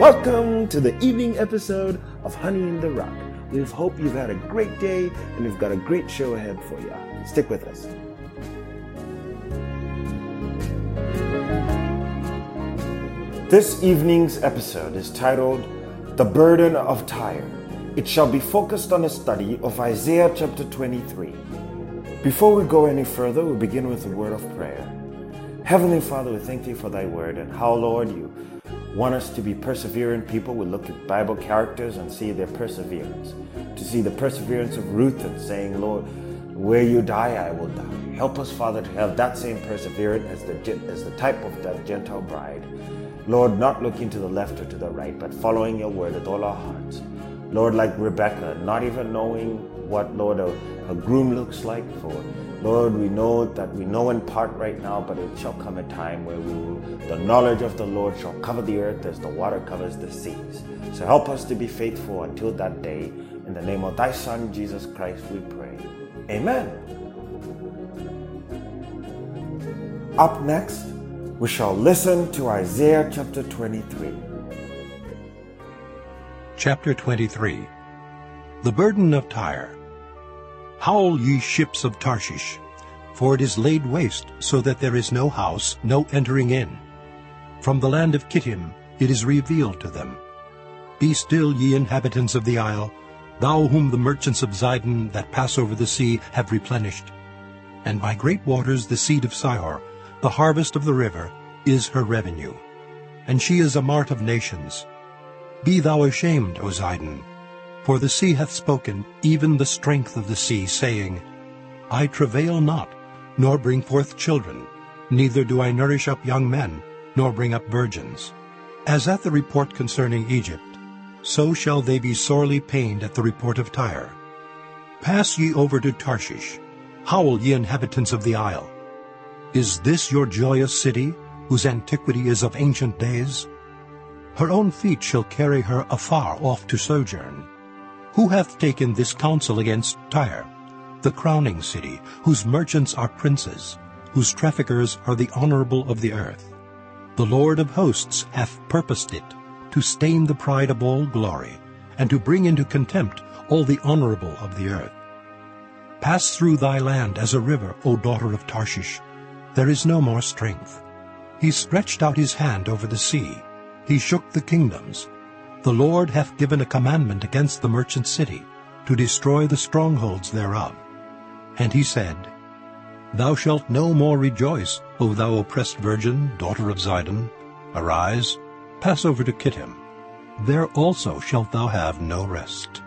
Welcome to the evening episode of Honey in the Rock. We hope you've had a great day and we've got a great show ahead for you. Stick with us. This evening's episode is titled The Burden of Tyre. It shall be focused on a study of Isaiah chapter 23. Before we go any further, we begin with a word of prayer. Heavenly Father, we thank Thee for Thy word and how, Lord, You want us to be perseverant people. We look at Bible characters and see their perseverance. To see the perseverance of Ruth and saying, Lord, where You die, I will die. Help us, Father, to have that same perseverance as the type of that Gentile bride. Lord, not looking to the left or to the right, but following Your word with all our hearts. Lord, like Rebecca, not even knowing what, Lord, a groom looks like for. Lord, we know that we know in part right now, but it shall come a time where the knowledge of the Lord shall cover the earth as the water covers the seas. So help us to be faithful until that day. In the name of Thy Son, Jesus Christ, we pray. Amen. Up next, we shall listen to Isaiah chapter 23. Chapter 23. The Burden of Tyre. Howl, ye ships of Tarshish, for it is laid waste, so that there is no house, no entering in. From the land of Kittim it is revealed to them. Be still, ye inhabitants of the isle, thou whom the merchants of Zidon that pass over the sea have replenished. And by great waters the seed of Sihor, the harvest of the river, is her revenue. And she is a mart of nations. Be thou ashamed, O Zidon, for the sea hath spoken, even the strength of the sea, saying, I travail not, nor bring forth children, neither do I nourish up young men, nor bring up virgins. As at the report concerning Egypt, so shall they be sorely pained at the report of Tyre. Pass ye over to Tarshish, howl, ye inhabitants of the isle. Is this your joyous city, whose antiquity is of ancient days? Her own feet shall carry her afar off to sojourn. Who hath taken this counsel against Tyre, the crowning city, whose merchants are princes, whose traffickers are the honorable of the earth? The Lord of hosts hath purposed it, to stain the pride of all glory, and to bring into contempt all the honorable of the earth. Pass through thy land as a river, O daughter of Tarshish. There is no more strength. He stretched out his hand over the sea. He shook the kingdoms. The Lord hath given a commandment against the merchant city, to destroy the strongholds thereof. And he said, Thou shalt no more rejoice, O thou oppressed virgin, daughter of Zidon. Arise, pass over to Kittim. There also shalt thou have no rest.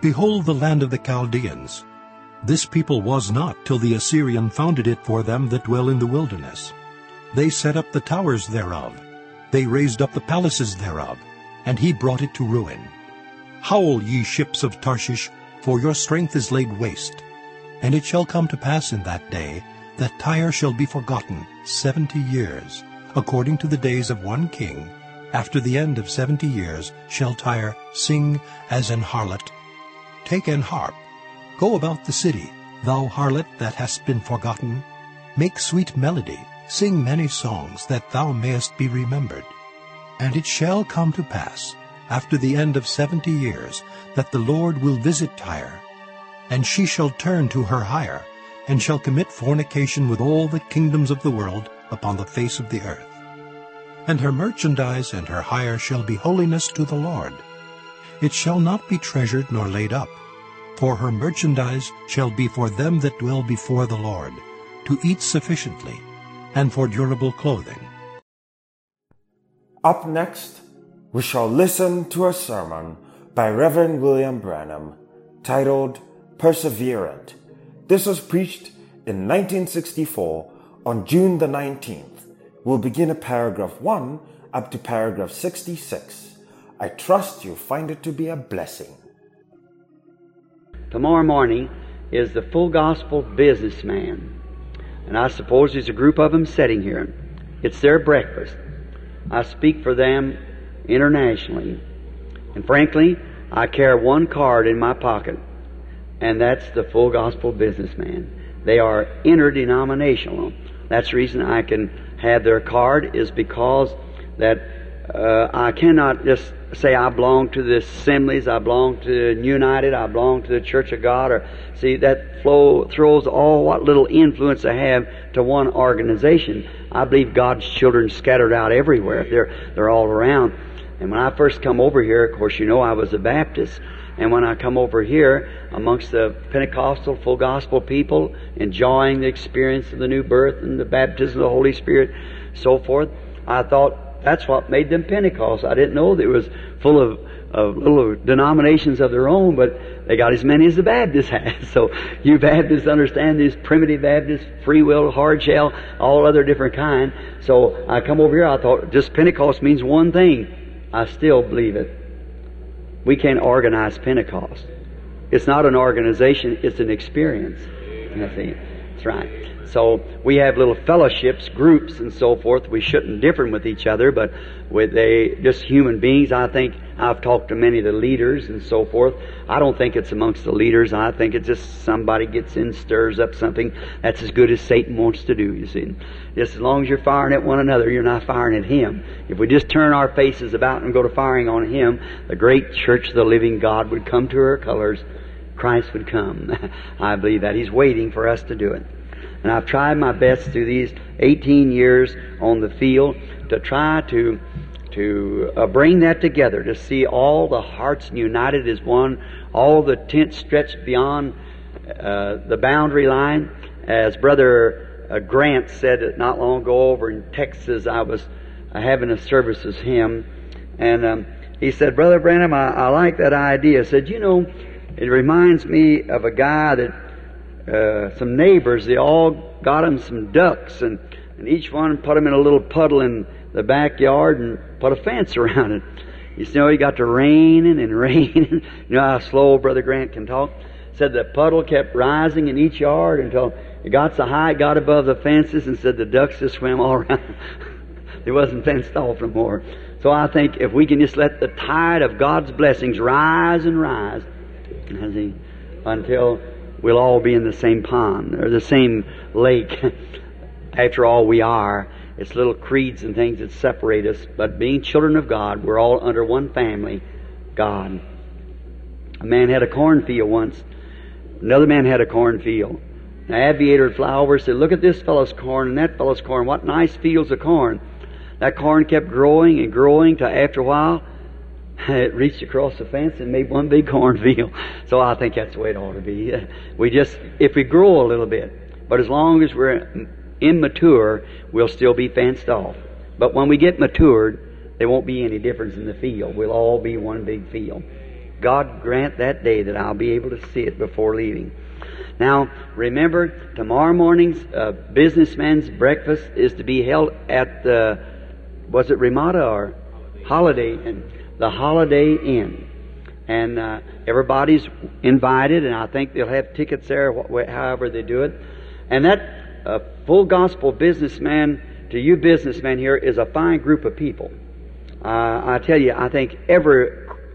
Behold the land of the Chaldeans. This people was not till the Assyrian founded it for them that dwell in the wilderness. They set up the towers thereof. They raised up the palaces thereof, and he brought it to ruin. Howl, ye ships of Tarshish, for your strength is laid waste. And it shall come to pass in that day, that Tyre shall be forgotten 70 years, according to the days of one king. After the end of 70 years shall Tyre sing as an harlot. Take an harp, go about the city, thou harlot that hast been forgotten. Make sweet melody, sing many songs, that thou mayest be remembered. And it shall come to pass, after the end of 70 years, that the Lord will visit Tyre, and she shall turn to her hire, and shall commit fornication with all the kingdoms of the world upon the face of the earth. And her merchandise and her hire shall be holiness to the Lord. It shall not be treasured nor laid up, for her merchandise shall be for them that dwell before the Lord, to eat sufficiently, and for durable clothing. Up next, we shall listen to a sermon by Reverend William Branham titled Perseverant. This was preached in 1964 on June the 19th. We'll begin at paragraph 1 up to paragraph 66. I trust you find it to be a blessing. Tomorrow morning is the Full Gospel Businessman. And I suppose there's a group of them sitting here. It's their breakfast. I speak for them internationally. And frankly, I carry one card in my pocket, and that's the Full Gospel Businessman. They are interdenominational. That's the reason I can have their card, is because that I cannot just say I belong to the Assemblies, I belong to United, I belong to the Church of God. Or see, that throws all what little influence I have to one organization. I believe God's children scattered out everywhere. They're all around. And when I first come over here, of course, you know, I was a Baptist. And when I come over here amongst the Pentecostal, Full Gospel people, enjoying the experience of the new birth and the baptism of the Holy Spirit, so forth, I thought that's what made them Pentecostal. I didn't know that it was full of little denominations of their own, but they got as many as the Baptists had. So you Baptists understand these primitive Baptists, free will, hard shell, all other different kind. So I come over here, I thought just Pentecost means one thing. I still believe it. We can't organize Pentecost. It's not an organization, it's an experience. That's right. So we have little fellowships, groups, and so forth. We shouldn't differ with each other, but with just human beings. I think I've talked to many of the leaders and so forth. I don't think it's amongst the leaders. I think it's just somebody gets in, stirs up something. That's as good as Satan wants to do, you see. Just as long as you're firing at one another, you're not firing at him. If we just turn our faces about and go to firing on him, the great church of the living God would come to her colors. Christ would come. I believe that. He's waiting for us to do it. And I've tried my best through these 18 years on the field to try to bring that together, to see all the hearts united as one, all the tents stretched beyond the boundary line. As Brother Grant said not long ago over in Texas, I was having a service with him, and he said, "Brother Branham, I like that idea." I said, "You know, it reminds me of a guy that some neighbors, they all got him some ducks, and each one put them in a little puddle in the backyard and put a fence around it. You know, he got to raining and raining." You know how slow Brother Grant can talk. Said the puddle kept rising in each yard until it got so high it got above the fences, and said the ducks just swam all around. It wasn't fenced off no more. So I think if we can just let the tide of God's blessings rise and rise, until we'll all be in the same pond or the same lake. After all, we are. It's little creeds and things that separate us, but being children of God, we're all under one family, God. A man had a cornfield once. Another man had a cornfield. An aviator would fly over and say, "Look at this fellow's corn and that fellow's corn. What nice fields of corn." That corn kept growing and growing till after a while, it reached across the fence and made one big cornfield. So I think that's the way it ought to be. We just, if we grow a little bit, but as long as we're immature, we'll still be fenced off. But when we get matured, there won't be any difference in the field. We'll all be one big field. God grant that day that I'll be able to see it before leaving. Now, remember, tomorrow morning's businessman's breakfast is to be held at the, was it Ramada or Holiday Inn? The Holiday Inn. And everybody's invited, and I think they'll have tickets there, however they do it. And that Full Gospel Businessman to you businessmen here is a fine group of people. I tell you, I think every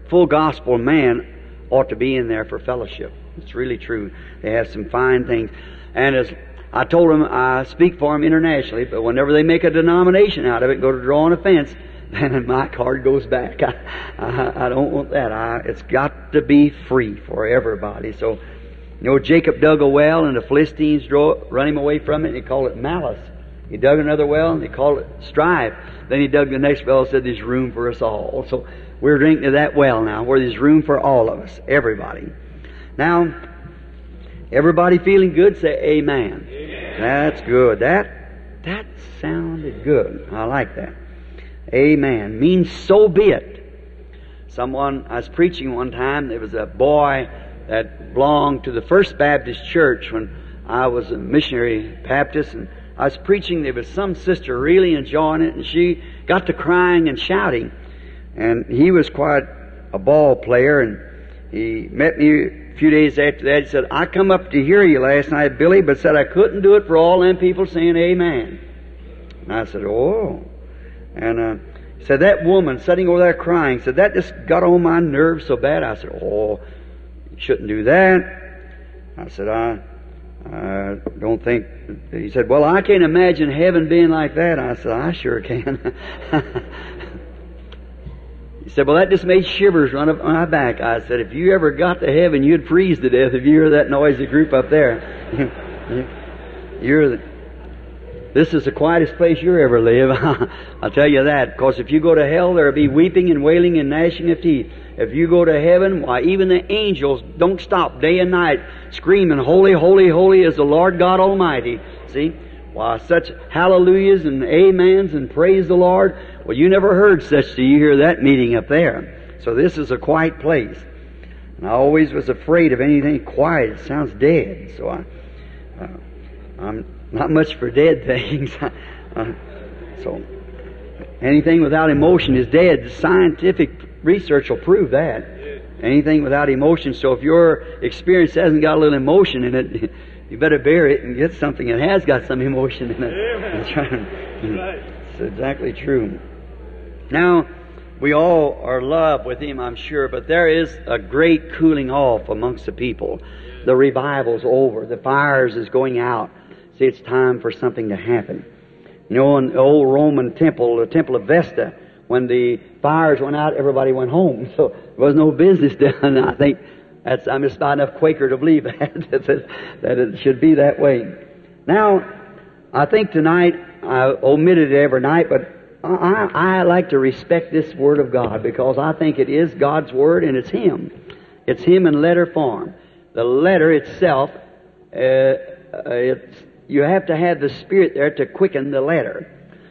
Full Gospel man ought to be in there for fellowship. It's really true. They have some fine things. And as I told them, I speak for them internationally, but whenever they make a denomination out of it, go to draw on a fence, and my card goes back. I don't want that. It's got to be free for everybody. So, you know, Jacob dug a well, and the Philistines run him away from it, and they called it malice. He dug another well, and they called it strife. Then he dug the next well and said, "There's room for us all." So we're drinking to that well now, where there's room for all of us, everybody. Now, everybody feeling good, say amen. Amen. That's good. That sounded good. I like that. Amen means so be it. Someone, I was preaching one time, there was a boy that belonged to the First Baptist Church when I was a missionary Baptist, and I was preaching, there was some sister really enjoying it, and she got to crying and shouting. And he was quite a ball player, and he met me a few days after that. He said, "I come up to hear you last night, Billy, but said I couldn't do it for all them people saying amen." And I said, "Oh." And he said, "That woman sitting over there crying," said, "that just got on my nerves so bad." I said, "Oh, you shouldn't do that." I said, I don't think." He said, "Well, I can't imagine heaven being like that." I said, "I sure can." He said, well, that just made shivers run up my back. I said, if you ever got to heaven, you'd freeze to death if you hear that noisy group up there. This is the quietest place you ever live. I'll tell you that. Because if you go to hell, there'll be weeping and wailing and gnashing of teeth. If you go to heaven, why, even the angels don't stop day and night screaming, holy, holy, holy is the Lord God Almighty. See? Why, such hallelujahs and amens and praise the Lord. Well, you never heard such till you hear that meeting up there. So this is a quiet place. And I always was afraid of anything quiet. It sounds dead. So I'm not much for dead things. So anything without emotion is dead. Scientific research will prove that. Anything without emotion. So if your experience hasn't got a little emotion in it, you better bury it and get something that has got some emotion in it. That's exactly true. Now, we all are loved with Him, I'm sure, but there is a great cooling off amongst the people. The revival's over. The fires is going out. See, it's time for something to happen. You know, in the old Roman temple, the temple of Vesta, when the fires went out, everybody went home. So there was no business done. I think that's, I'm just not enough Quaker to believe that it should be that way. Now, I think tonight, I omitted it every night, but I like to respect this Word of God because I think it is God's Word and it's Him. It's Him in letter form. The letter itself, you have to have the Spirit there to quicken the letter.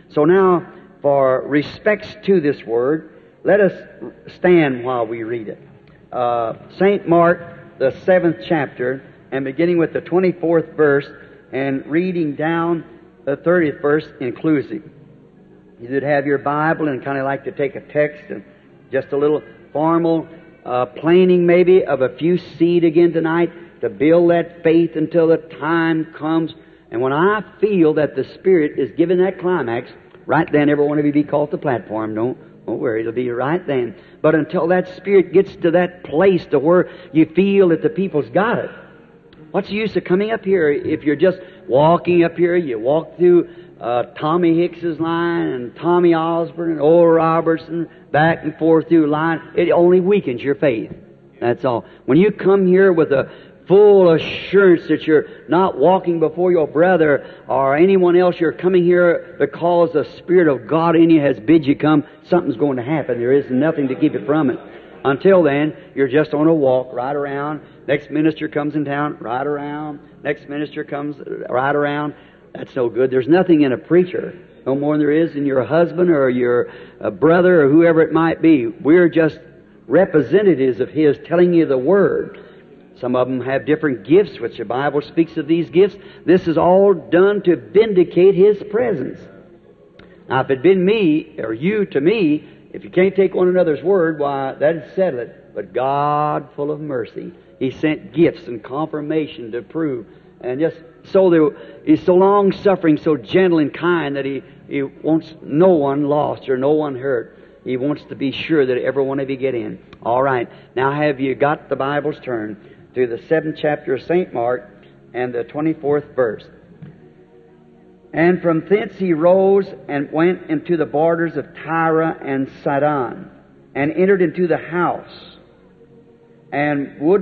So now, for respects to this Word, let us stand while we read it. St. Mark, the 7th chapter, and beginning with the 24th verse, and reading down the 30th verse inclusive. You would have your Bible and kind of like to take a text and just a little formal planning maybe of a few seed again tonight to build that faith until the time comes. And when I feel that the Spirit is giving that climax, right then, every one of you be called to the platform. Don't worry, it'll be right then. But until that Spirit gets to that place to where you feel that the people's got it, what's the use of coming up here if you're just walking up here? You walk through Tommy Hicks's line and Tommy Osborne and Oral Robertson, back and forth through line. It only weakens your faith. That's all. When you come here with a full assurance that you're not walking before your brother or anyone else. You're coming here because the Spirit of God in you has bid you come. Something's going to happen. There is nothing to keep it from it. Until then, you're just on a walk right around. Next minister comes in town, right around. Next minister comes right around. That's no good. There's nothing in a preacher, no more than there is in your husband or your brother or whoever it might be. We're just representatives of His telling you the Word. Some of them have different gifts, which the Bible speaks of these gifts. This is all done to vindicate His presence. Now, if it had been me, or you to me, if you can't take one another's word, why, that'd settle it. But God, full of mercy, He sent gifts and confirmation to prove. And just so He's so long-suffering, so gentle and kind that He wants no one lost or no one hurt. He wants to be sure that every one of you get in. All right. Now, have you got the Bible's turn? To the 7th chapter of St. Mark and the 24th verse. And from thence he rose and went into the borders of Tyre and Zidon, and entered into the house, and would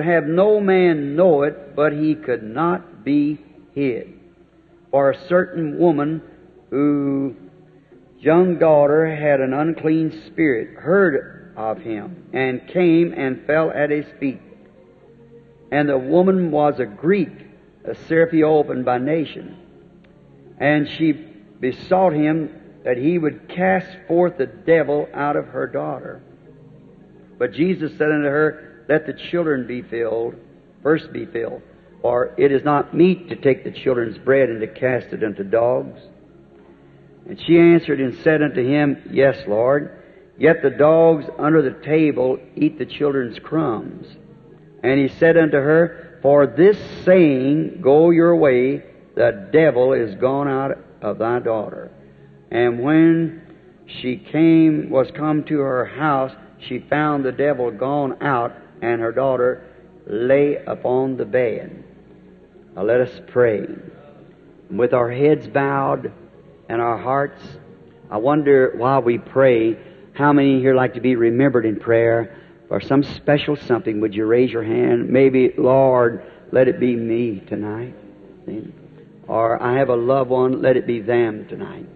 have no man know it, but he could not be hid. For a certain woman whose young daughter had an unclean spirit heard of him, and came and fell at his feet. And the woman was a Greek, a Syrophoenician by nation. And she besought him that he would cast forth the devil out of her daughter. But Jesus said unto her, let the children be filled, first be filled. For it is not meet to take the children's bread and to cast it unto dogs. And she answered and said unto him, yes, Lord, yet the dogs under the table eat the children's crumbs. And he said unto her, for this saying, go your way, the devil is gone out of thy daughter. And when she was come to her house, she found the devil gone out, and her daughter lay upon the bed. Now let us pray. With our heads bowed and our hearts, I wonder why we pray. How many here like to be remembered in prayer for some special something? Would you raise your hand? Maybe, Lord, let it be me tonight. Or I have a loved one, let it be them tonight.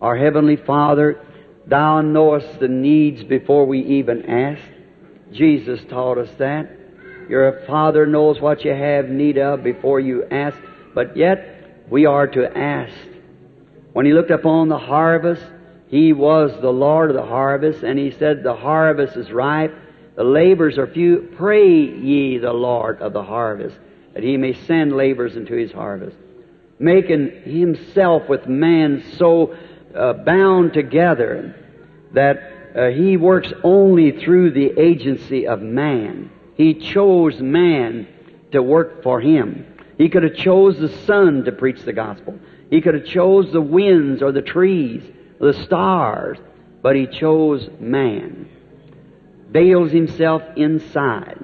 Our Heavenly Father, Thou knowest the needs before we even ask. Jesus taught us that. Your Father knows what you have need of before you ask. But yet, we are to ask. When He looked upon the harvest, He was the Lord of the harvest, and He said, the harvest is ripe, the labors are few. Pray ye the Lord of the harvest, that He may send labors into His harvest. Making Himself with man so bound together that He works only through the agency of man. He chose man to work for Him. He could have chose the sun to preach the gospel. He could have chose the winds or the trees, the stars, but He chose man. Veils Himself inside,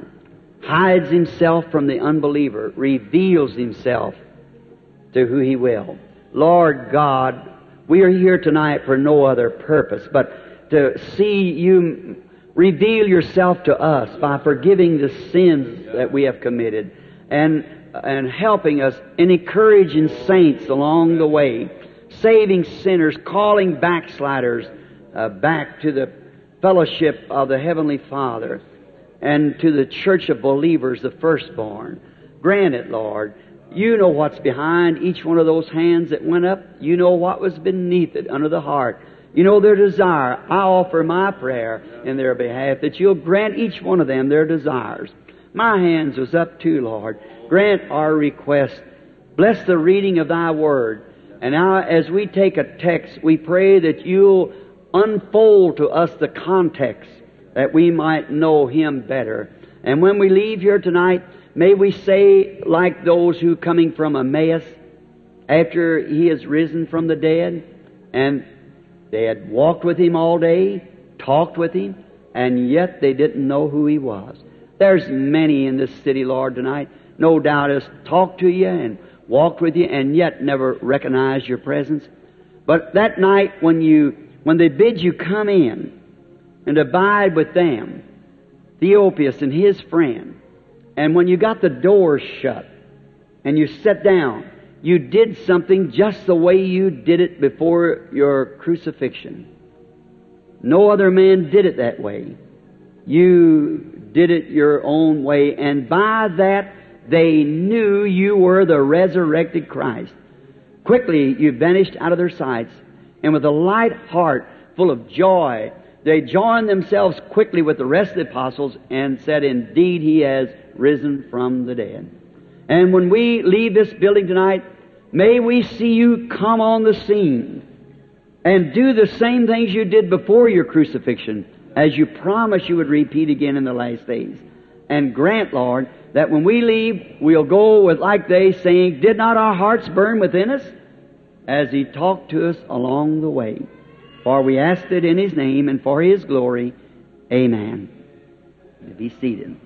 hides Himself from the unbeliever, reveals Himself to who He will. Lord God, we are here tonight for no other purpose but to see You reveal Yourself to us by forgiving the sins that we have committed and helping us and encouraging saints along the way, saving sinners, calling backsliders back to the fellowship of the Heavenly Father and to the church of believers, the firstborn. Grant it, Lord. You know what's behind each one of those hands that went up. You know what was beneath it, under the heart. You know their desire. I offer my prayer in their behalf that You'll grant each one of them their desires. My hands was up too, Lord. Grant our request. Bless the reading of Thy Word. And now as we take a text, we pray that You'll unfold to us the context that we might know Him better. And when we leave here tonight, may we say, like those who coming from Emmaus, after He is risen from the dead, and they had walked with Him all day, talked with Him, and yet they didn't know who He was. There's many in this city, Lord, tonight, no doubt has talked to You and walked with You and yet never recognized Your presence. But that night when they bid you come in and abide with them, Theopius and his friend, and when you got the doors shut and you sat down, you did something just the way you did it before your crucifixion. No other man did it that way. You did it your own way, and by that they knew you were the resurrected Christ. Quickly you vanished out of their sights, and with a light heart full of joy, they joined themselves quickly with the rest of the apostles and said, indeed, He has risen from the dead. And when we leave this building tonight, may we see You come on the scene and do the same things You did before your crucifixion, as You promised You would repeat again in the last days. And grant, Lord, that when we leave, we'll go with like they saying, did not our hearts burn within us as He talked to us along the way? For we asked it in His name and for His glory. Amen. Be seated.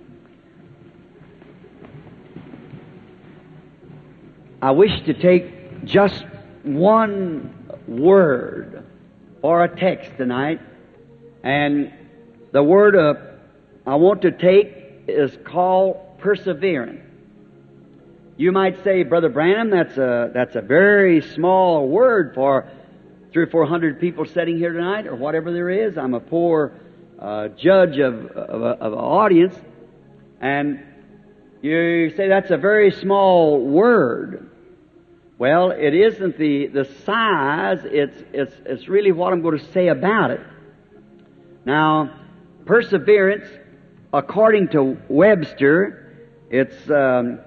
I wish to take just one word or a text tonight. And the word I want to take is called Perseverant. You might say, Brother Branham, that's a very small word for 300 or 400 people sitting here tonight, or whatever there is. I'm a poor judge of an audience. And you say that's a very small word. Well, it isn't the size. It's really what I'm going to say about it. Now, perseverance, according to Webster, it's a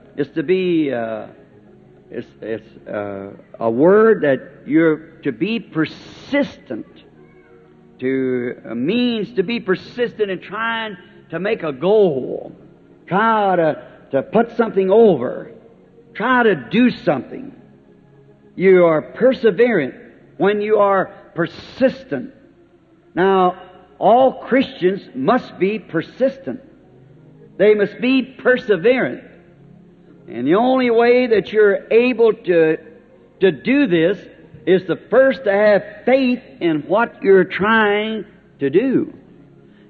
word that you're to be persistent, means to be persistent in trying to make a goal, try to put something over, try to do something. You are perseverant when you are persistent. Now, all Christians must be persistent. They must be perseverant. And the only way that you're able to do this is to first have faith in what you're trying to do.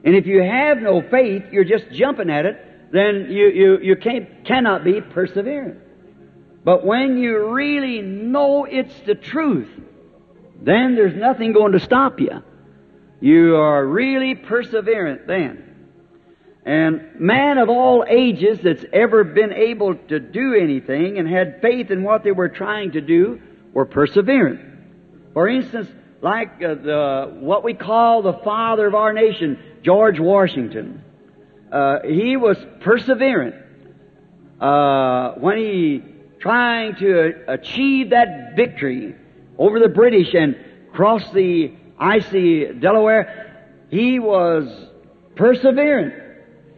And if you have no faith, you're just jumping at it, then you cannot be perseverant. But when you really know it's the truth, then there's nothing going to stop you. You are really perseverant then. And man of all ages that's ever been able to do anything and had faith in what they were trying to do were perseverant. For instance, like what we call the father of our nation, George Washington. He was perseverant when he trying to achieve that victory over the British and cross the icy Delaware. He was perseverant.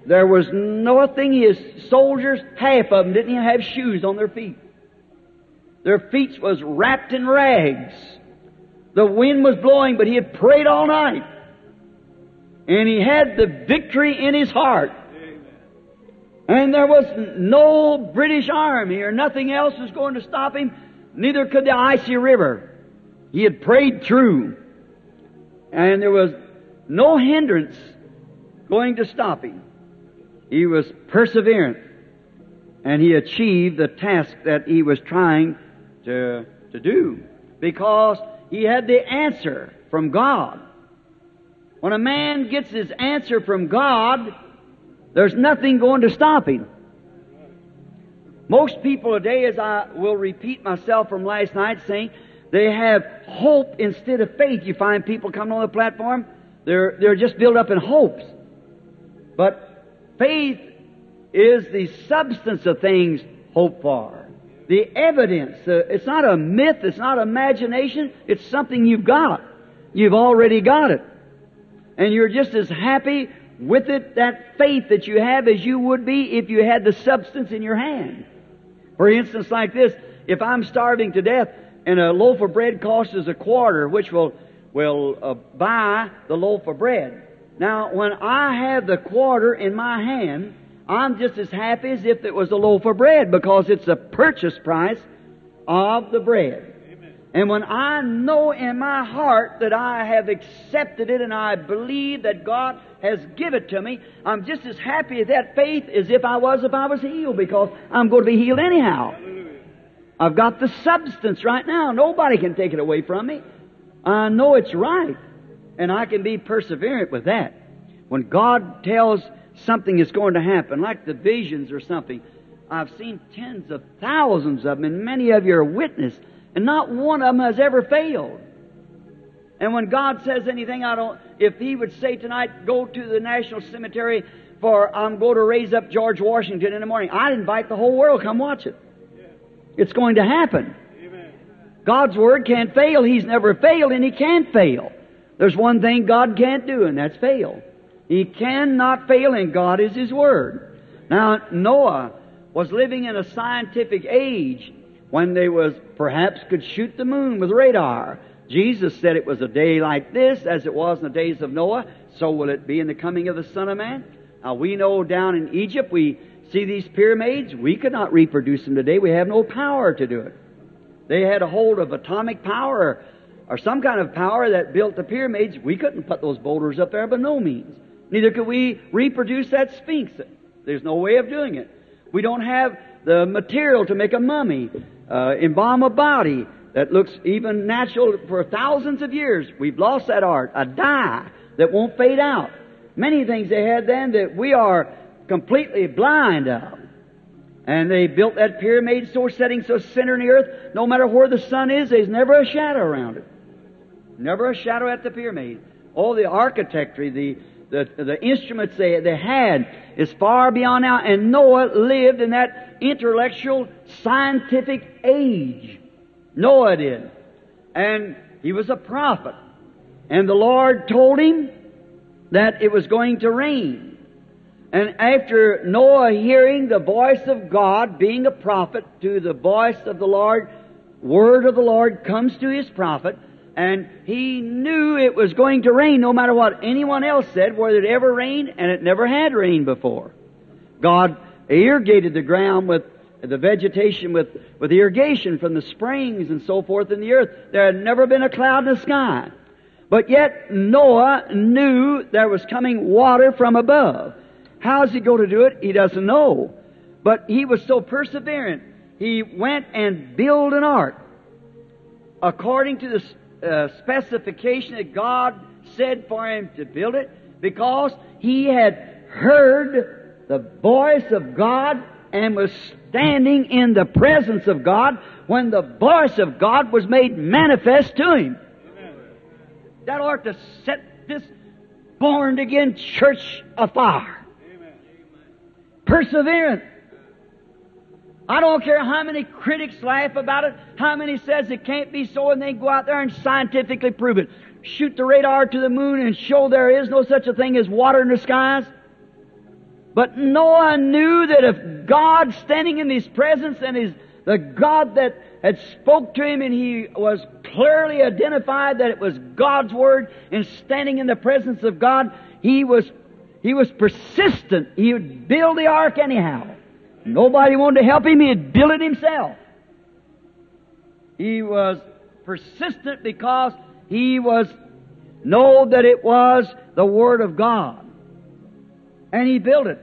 There was nothing. His soldiers, half of them, didn't even have shoes on their feet. Their feet was wrapped in rags. The wind was blowing, but he had prayed all night. And he had the victory in his heart. Amen. And there was no British army or nothing else was going to stop him. Neither could the icy river. He had prayed through. And there was no hindrance going to stop him. He was perseverant, and he achieved the task that he was trying to do because he had the answer from God. When a man gets his answer from God, there's nothing going to stop him. Most people today, as I will repeat myself from last night, saying they have hope instead of faith. You find people coming on the platform, they're just built up in hopes. But faith is the substance of things hoped for, the evidence. It's not a myth. It's not imagination. It's something you've got. You've already got it. And you're just as happy with it, that faith that you have, as you would be if you had the substance in your hand. For instance, like this, if I'm starving to death and a loaf of bread costs us a quarter, which will buy the loaf of bread. Now, when I have the quarter in my hand, I'm just as happy as if it was a loaf of bread because it's the purchase price of the bread. Amen. And when I know in my heart that I have accepted it and I believe that God has given it to me, I'm just as happy at that faith as if I was healed because I'm going to be healed anyhow. Hallelujah. I've got the substance right now. Nobody can take it away from me. I know it's right. And I can be perseverant with that. When God tells something is going to happen, like the visions or something, I've seen tens of thousands of them, and many of you are witness, and not one of them has ever failed. And when God says anything, if He would say tonight, go to the National Cemetery, for I'm going to raise up George Washington in the morning, I'd invite the whole world, come watch it. It's going to happen. Amen. God's Word can't fail. He's never failed, and He can't fail. There's one thing God can't do, and that's fail. He cannot fail, and God is His Word. Now, Noah was living in a scientific age when they perhaps could shoot the moon with radar. Jesus said it was a day like this, as it was in the days of Noah, so will it be in the coming of the Son of Man. Now, we know down in Egypt, we see these pyramids. We could not reproduce them today. We have no power to do it. They had a hold of atomic power, or some kind of power that built the pyramids. We couldn't put those boulders up there by no means. Neither could we reproduce that Sphinx. There's no way of doing it. We don't have the material to make a mummy, embalm a body that looks even natural for thousands of years. We've lost that art. A dye that won't fade out. Many things they had then that we are completely blind of. And they built that pyramid so setting so center in the earth, no matter where the sun is, there's never a shadow around it. Never a shadow at the pyramid. All the architecture, the instruments they had is far beyond now. And Noah lived in that intellectual, scientific age. Noah did. And he was a prophet. And the Lord told him that it was going to rain. And after Noah hearing the voice of God, being a prophet to the voice of the Lord, word of the Lord comes to his prophet, and he knew it was going to rain no matter what anyone else said, whether it ever rained, and it never had rained before. God irrigated the ground with the vegetation, with irrigation from the springs and so forth in the earth. There had never been a cloud in the sky. But yet Noah knew there was coming water from above. How's he going to do it? He doesn't know. But he was so perseverant, he went and built an ark according to the specification that God said for him to build it, because he had heard the voice of God and was standing in the presence of God when the voice of God was made manifest to him. Amen. That ought to set this born-again church afire. Amen. Perseverant. I don't care how many critics laugh about it, how many says it can't be so, and they go out there and scientifically prove it. Shoot the radar to the moon and show there is no such a thing as water in the skies. But Noah knew that if God standing in His presence and the God that had spoke to him, and he was clearly identified that it was God's Word, and standing in the presence of God, he was persistent. He would build the ark anyhow. Nobody wanted to help him. He'd build it himself. He was persistent because he was know that it was the Word of God. And he built it.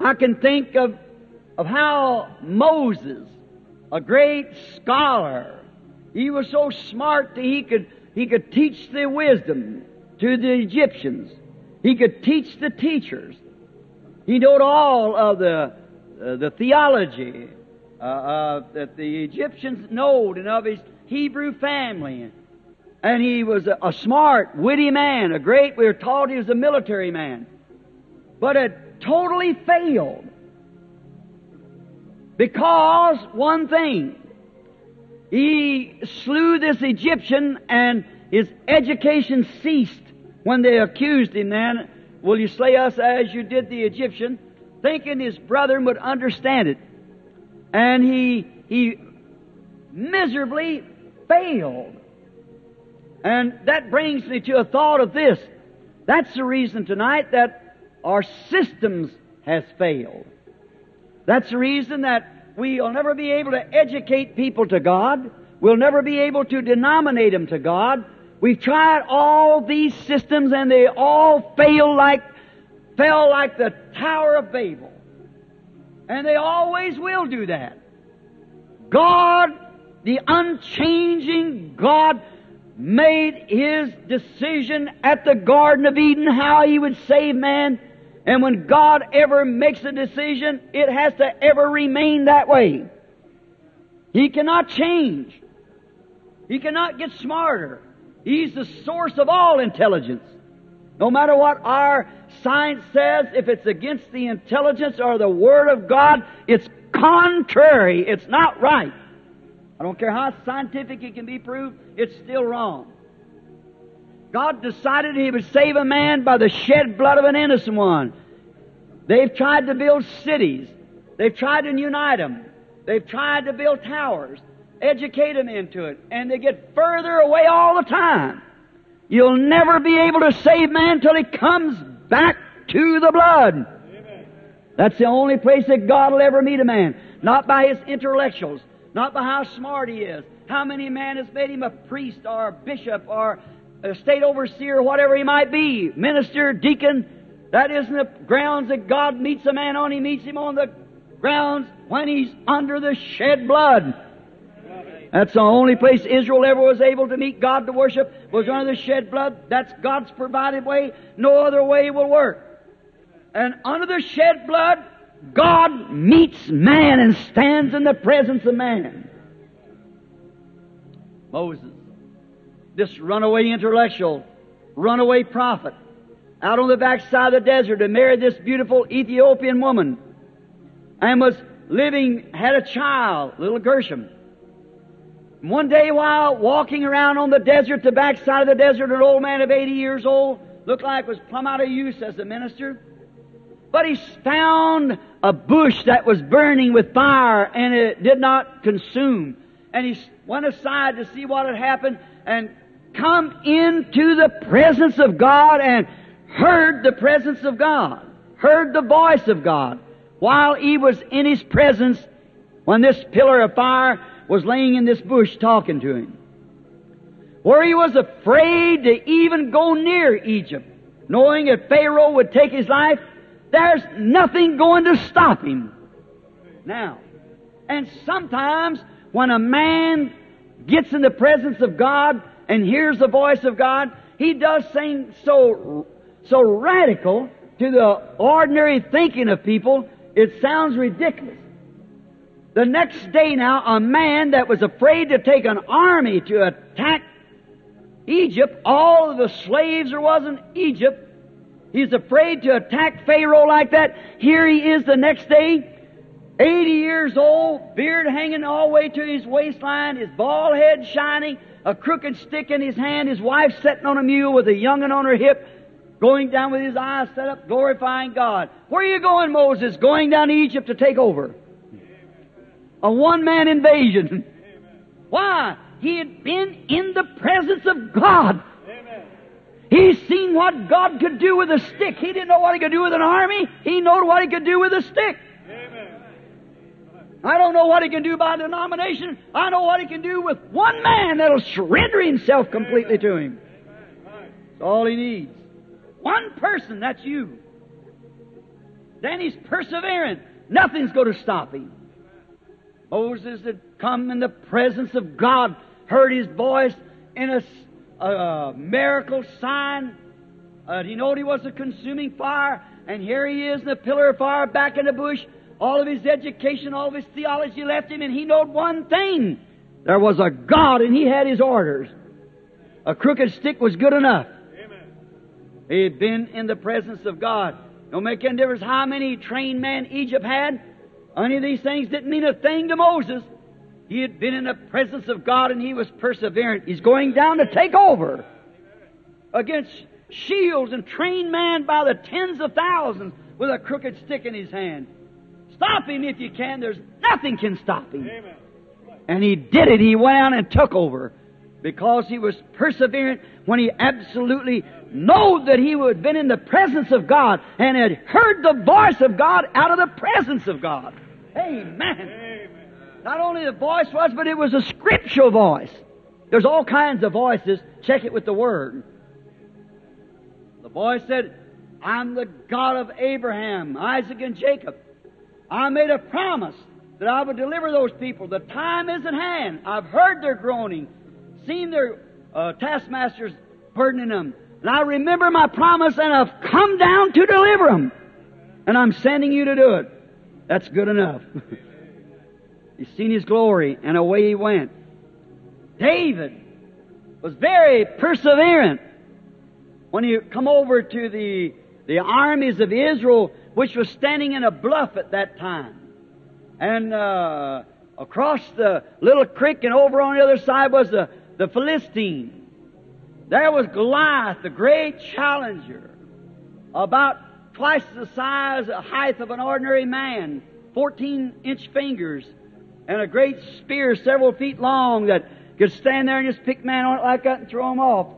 I can think of how Moses, a great scholar, he was so smart that he could teach the wisdom to the Egyptians. He could teach the teachers. He knew all of the theology that the Egyptians knowed, and of his Hebrew family. And he was a smart, witty man, we were taught he was a military man. But it totally failed. Because one thing, he slew this Egyptian and his education ceased when they accused him then. Will you slay us as you did the Egyptian? Thinking his brethren would understand it. And he miserably failed. And that brings me to a thought of this. That's the reason tonight that our systems has failed. That's the reason that we'll never be able to educate people to God. We'll never be able to denominate them to God. We've tried all these systems and they all fell like the Tower of Babel. And they always will do that. God, the unchanging God, made His decision at the Garden of Eden how He would save man. And when God ever makes a decision, it has to ever remain that way. He cannot change. He cannot get smarter. He's the source of all intelligence. No matter what our science says, if it's against the intelligence or the Word of God, it's contrary. It's not right. I don't care how scientific it can be proved, it's still wrong. God decided He would save a man by the shed blood of an innocent one. They've tried to build cities. They've tried to unite them. They've tried to build towers, educate them into it, and they get further away all the time. You'll never be able to save man till he comes back to the blood. Amen. That's the only place that God will ever meet a man. Not by his intellectuals. Not by how smart he is, how many man has made him a priest or a bishop or a state overseer, whatever he might be, minister, deacon. That isn't the grounds that God meets a man on. He meets him on the grounds when he's under the shed blood. That's the only place Israel ever was able to meet God to worship, was under the shed blood. That's God's provided way. No other way will work. And under the shed blood, God meets man and stands in the presence of man. Moses, this runaway intellectual, runaway prophet, out on the backside of the desert and married this beautiful Ethiopian woman and was living, had a child, little Gershom. And one day while walking around on the desert, the backside of the desert, an old man of 80 years old, looked like was plumb out of use as a minister. But he found a bush that was burning with fire, and it did not consume. And he went aside to see what had happened, and come into the presence of God and heard the presence of God, heard the voice of God. While he was in His presence, when this pillar of fire was laying in this bush talking to him. where he was afraid to even go near Egypt, knowing that Pharaoh would take his life. There's nothing going to stop him now. And sometimes when a man gets in the presence of God and hears the voice of God, he does things so radical to the ordinary thinking of people, it sounds ridiculous. The next day now, a man that was afraid to take an army to attack Egypt, all of the slaves there was in Egypt, he's afraid to attack Pharaoh like that. Here he is the next day, 80 years old, beard hanging all the way to his waistline, his bald head shining, a crooked stick in his hand, his wife sitting on a mule with a young'un on her hip, going down with his eyes set up, glorifying God. Where are you going, Moses? Going down to Egypt to take over. Amen. A one-man invasion. Amen. Why? He had been in the presence of God. Amen. He's seen what God could do with a stick. He didn't know what he could do with an army. He knew what he could do with a stick. Amen. I don't know what he can do by denomination. I know what he can do with one man that'll surrender himself completely to him. That's all he needs. One person, that's you. Then he's perseverant. Nothing's going to stop him. Moses had come in the presence of God, heard his voice in a miracle sign. He knowed he was a consuming fire, and here he is in the pillar of fire back in the bush. All of his education, all of his theology left him, and he knowed one thing. There was a God, and he had his orders. A crooked stick was good enough. Amen. He had been in the presence of God. Don't make any difference how many trained men Egypt had. Any of these things didn't mean a thing to Moses. He had been in the presence of God, and he was perseverant. He's going down to take over against shields and trained men by the tens of thousands with a crooked stick in his hand. Stop him if you can. There's nothing can stop him. Amen. And he did it. He went out and took over because he was perseverant when he absolutely knew that he had been in the presence of God and had heard the voice of God out of the presence of God. Amen. Amen. Not only the voice was, but it was a scriptural voice. There's all kinds of voices. Check it with the Word. The voice said, I'm the God of Abraham, Isaac, and Jacob. I made a promise that I would deliver those people. The time is at hand. I've heard their groaning, seen their taskmasters burdening them. And I remember my promise, and I've come down to deliver them. And I'm sending you to do it. That's good enough. He's seen his glory, and away he went. David was very perseverant. When he come over to the armies of Israel, which was standing in a bluff at that time. And across the little creek and over on the other side was the Philistine. There was Goliath, the great challenger, about twice the size, the height of an ordinary man, 14-inch fingers, and a great spear several feet long that could stand there and just pick man on it like that and throw him off.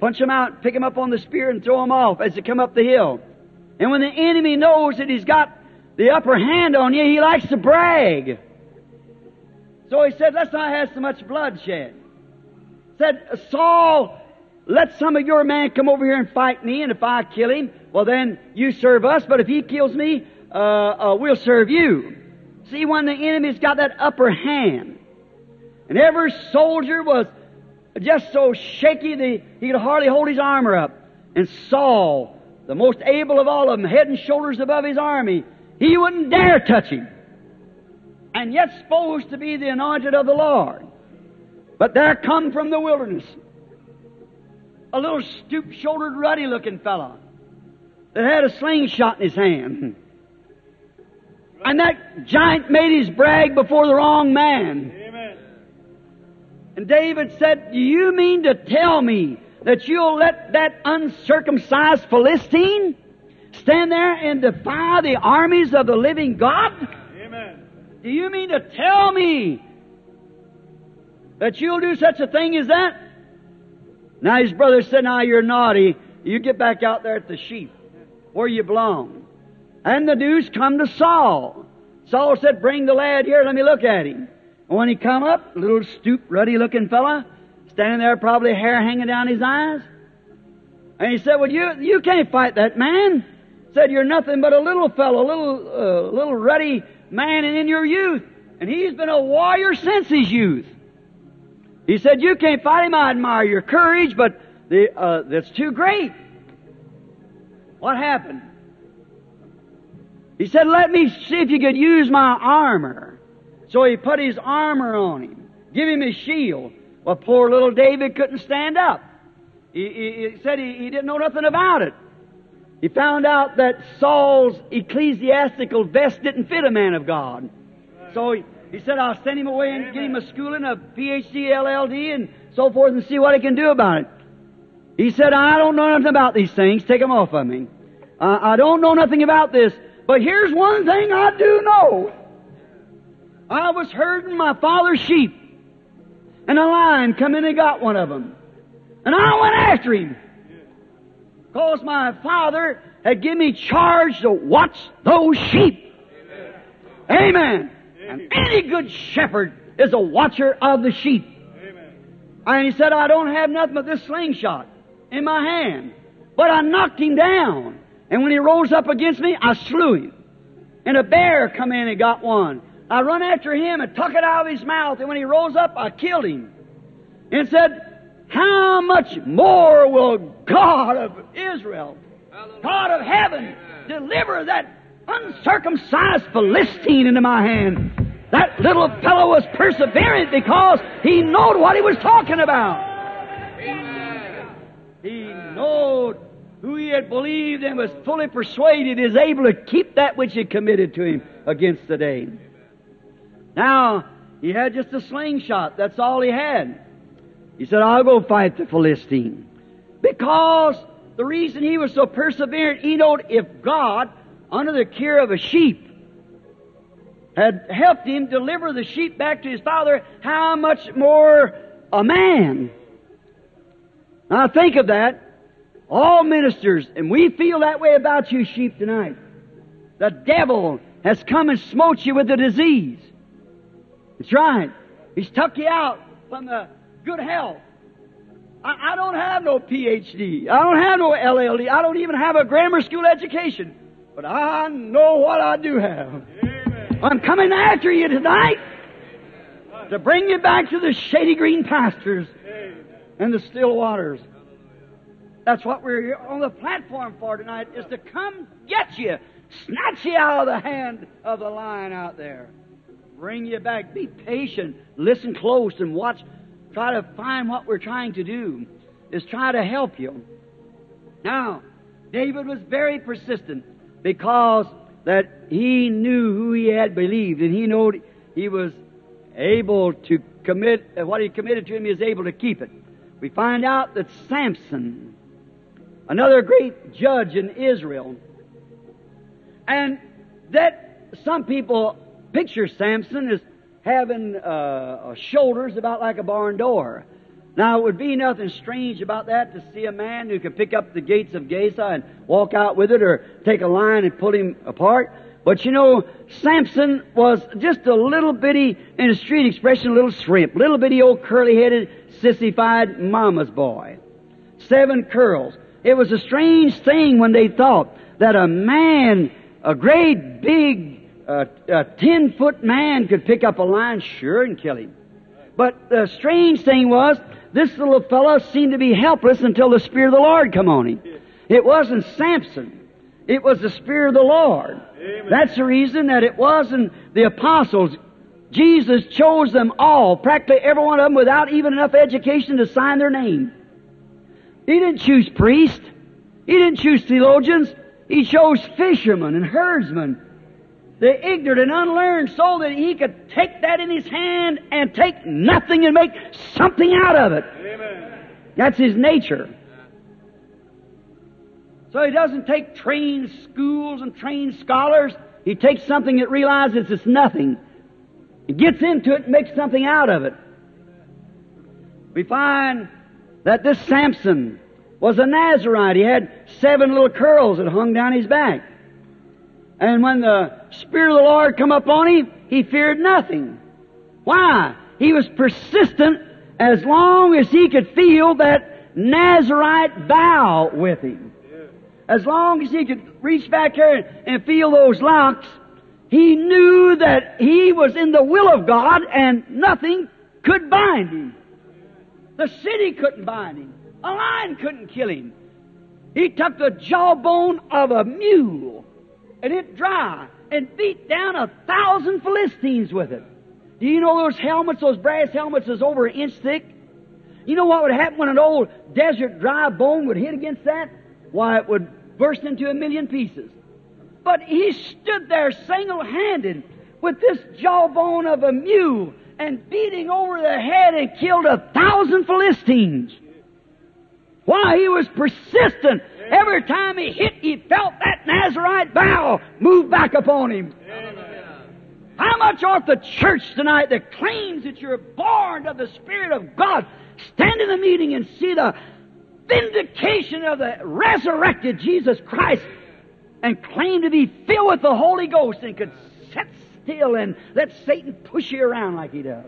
Punch him out, pick him up on the spear and throw him off as he come up the hill. And when the enemy knows that he's got the upper hand on you, he likes to brag. So he said, let's not have so much bloodshed. Said, Saul, let some of your men come over here and fight me, and if I kill him, well then you serve us, but if he kills me, we'll serve you. See, when the enemy's got that upper hand, and every soldier was just so shaky that he could hardly hold his armor up. And Saul, the most able of all of them, head and shoulders above his army, he wouldn't dare touch him. And yet supposed to be the anointed of the Lord. But there come from the wilderness a little stoop-shouldered, ruddy-looking fella that had a slingshot in his hand. And that giant made his brag before the wrong man. Amen. And David said, do you mean to tell me that you'll let that uncircumcised Philistine stand there and defy the armies of the living God? Amen. Do you mean to tell me that you'll do such a thing as that? Now his brother said, now you're naughty. You get back out there at the sheep where you belong. And the news come to Saul. Saul said, bring the lad here, let me look at him. And when he come up, little stoop, ruddy-looking fella, standing there, probably hair hanging down his eyes. And he said, well, you can't fight that man. He said, you're nothing but a little fellow, little ruddy man and in your youth. And he's been a warrior since his youth. He said, you can't fight him. I admire your courage, but that's too great. What happened? He said, let me see if you could use my armor. So he put his armor on him, give him his shield. Well, poor little David couldn't stand up. He said he didn't know nothing about it. He found out that Saul's ecclesiastical vest didn't fit a man of God. So he said, I'll send him away and get him a schooling, a Ph.D., LL.D., and so forth, and see what he can do about it. He said, I don't know nothing about these things. Take them off of me. I don't know nothing about this. But here's one thing I do know. I was herding my father's sheep, and a lion come in and got one of them. And I went after him, because my father had given me charge to watch those sheep. Amen. And any good shepherd is a watcher of the sheep. Amen. And he said, I don't have nothing but this slingshot in my hand. But I knocked him down. And when he rose up against me, I slew him. And a bear come in and got one. I run after him and tuck it out of his mouth. And when he rose up, I killed him. And said, how much more will God of Israel, God of heaven, deliver that uncircumcised Philistine into my hand? That little fellow was perseverant because he knowed what he was talking about. Amen. He knowed who he had believed and was fully persuaded is able to keep that which he committed to him against the day. Now, he had just a slingshot. That's all he had. He said, I'll go fight the Philistine. Because the reason he was so perseverant, he knowed if God, under the care of a sheep, had helped him deliver the sheep back to his father, how much more a man? Now think of that. All ministers, and we feel that way about you sheep tonight. The devil has come and smote you with a disease. That's right. He's tucked you out from the good health. I don't have no Ph.D. I don't have no LL.D. I don't even have a grammar school education. But I know what I do have. Amen. I'm coming after you tonight to bring you back to the shady green pastures and the still waters. That's what we're here on the platform for tonight, is to come get you, snatch you out of the hand of the lion out there, bring you back. Be patient, listen close, and watch. Try to find what we're trying to do, is try to help you. Now, David was very persistent, because that he knew who he had believed, and he knew he was able to commit, what he committed to him, he was able to keep it. We find out that Samson, another great judge in Israel, and that some people picture Samson as having shoulders about like a barn door. Now, it would be nothing strange about that to see a man who could pick up the gates of Gaza and walk out with it, or take a lion and pull him apart. But, you know, Samson was just a little bitty, in a street expression, a little shrimp, little bitty old curly-headed, sissified mama's boy. 7 curls. It was a strange thing when they thought that a man, a great big, a 10-foot man could pick up a lion, sure, and kill him. But the strange thing was, this little fellow seemed to be helpless until the Spirit of the Lord come on him. It wasn't Samson. It was the Spirit of the Lord. Amen. That's the reason that it wasn't the apostles. Jesus chose them all, practically every one of them, without even enough education to sign their name. He didn't choose priests. He didn't choose theologians. He chose fishermen and herdsmen, the ignorant and unlearned, so that he could take that in his hand and take nothing and make something out of it. Amen. That's his nature. So he doesn't take trained schools and trained scholars. He takes something that realizes it's nothing. He gets into it and makes something out of it. We find that this Samson was a Nazarite. He had 7 little curls that hung down his back. And when the Spirit of the Lord come upon him, he feared nothing. Why? He was persistent as long as he could feel that Nazarite vow with him. As long as he could reach back here and feel those locks, he knew that he was in the will of God and nothing could bind him. The city couldn't bind him. A lion couldn't kill him. He took the jawbone of a mule and it dry and beat down 1,000 Philistines with it. Do you know those helmets, those brass helmets, is over an inch thick? You know what would happen when an old desert dry bone would hit against that? Why, it would burst into 1,000,000 pieces. But he stood there single-handed with this jawbone of a mule and beating over the head and killed 1,000 Philistines. Why, he was persistent. Every time he hit, he felt that Nazarite vow move back upon him. How much ought the church tonight that claims that you're born of the Spirit of God stand in the meeting and see the vindication of the resurrected Jesus Christ and claim to be filled with the Holy Ghost and could sit still and let Satan push you around like he does?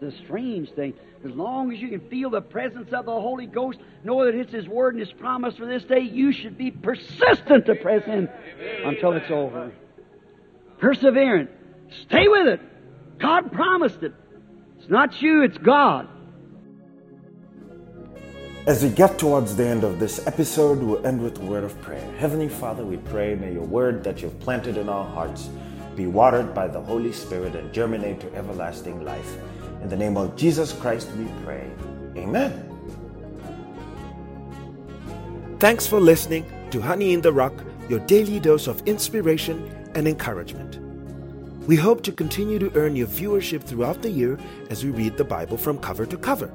It's a strange thing. As long as you can feel the presence of the Holy Ghost, know that it's His Word and His promise for this day, you should be persistent to press in until it's over. Perseverant. Stay with it. God promised it. It's not you, it's God. As we get towards the end of this episode, we'll end with a word of prayer. Heavenly Father, we pray, may your word that you've planted in our hearts be watered by the Holy Spirit and germinate to everlasting life. In the name of Jesus Christ we pray. Amen. Thanks for listening to Honey in the Rock, your daily dose of inspiration and encouragement. We hope to continue to earn your viewership throughout the year as we read the Bible from cover to cover.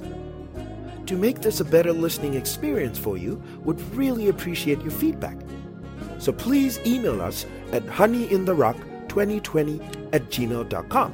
To make this a better listening experience for you, would really appreciate your feedback. So please email us at honeyintherock2020@gmail.com.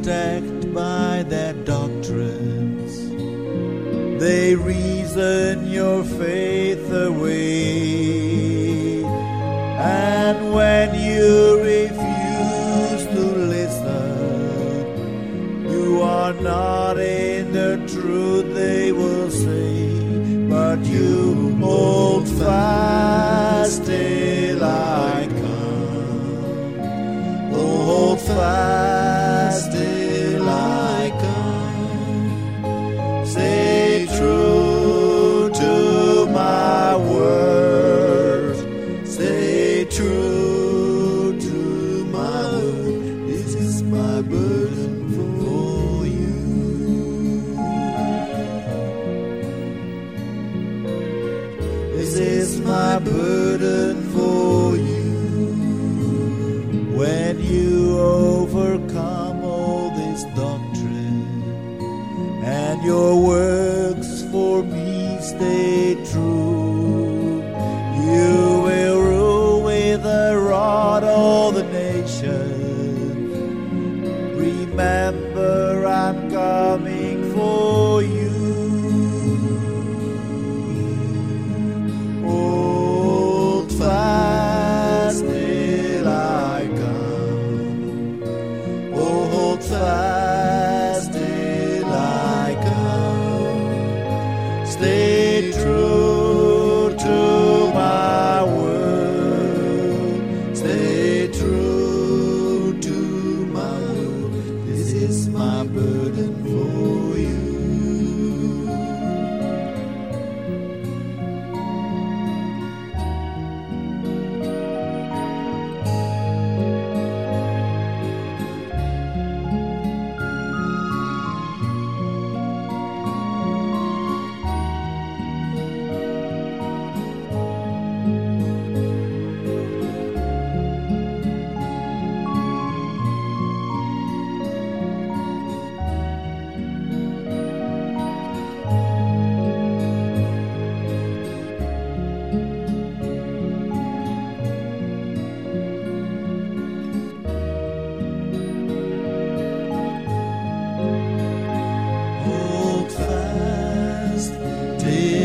Attacked by their doctrines, they reason season your faith away. And when you refuse to listen, you are not in the truth, they will say, but you hold fast till I come. Oh, hold fast till I come. Stay true to my word. Stay true to my word. This is my burden for you. This is my burden for you. When you overcome all this doctrine and your works for me stay true, you will rule with a rod all the nations. Remember, I'm coming for you. Hold fast till I come. Oh, hold fast till I come. Stay true to my word. Stay true to my word. This is my burden for you. Hold fast till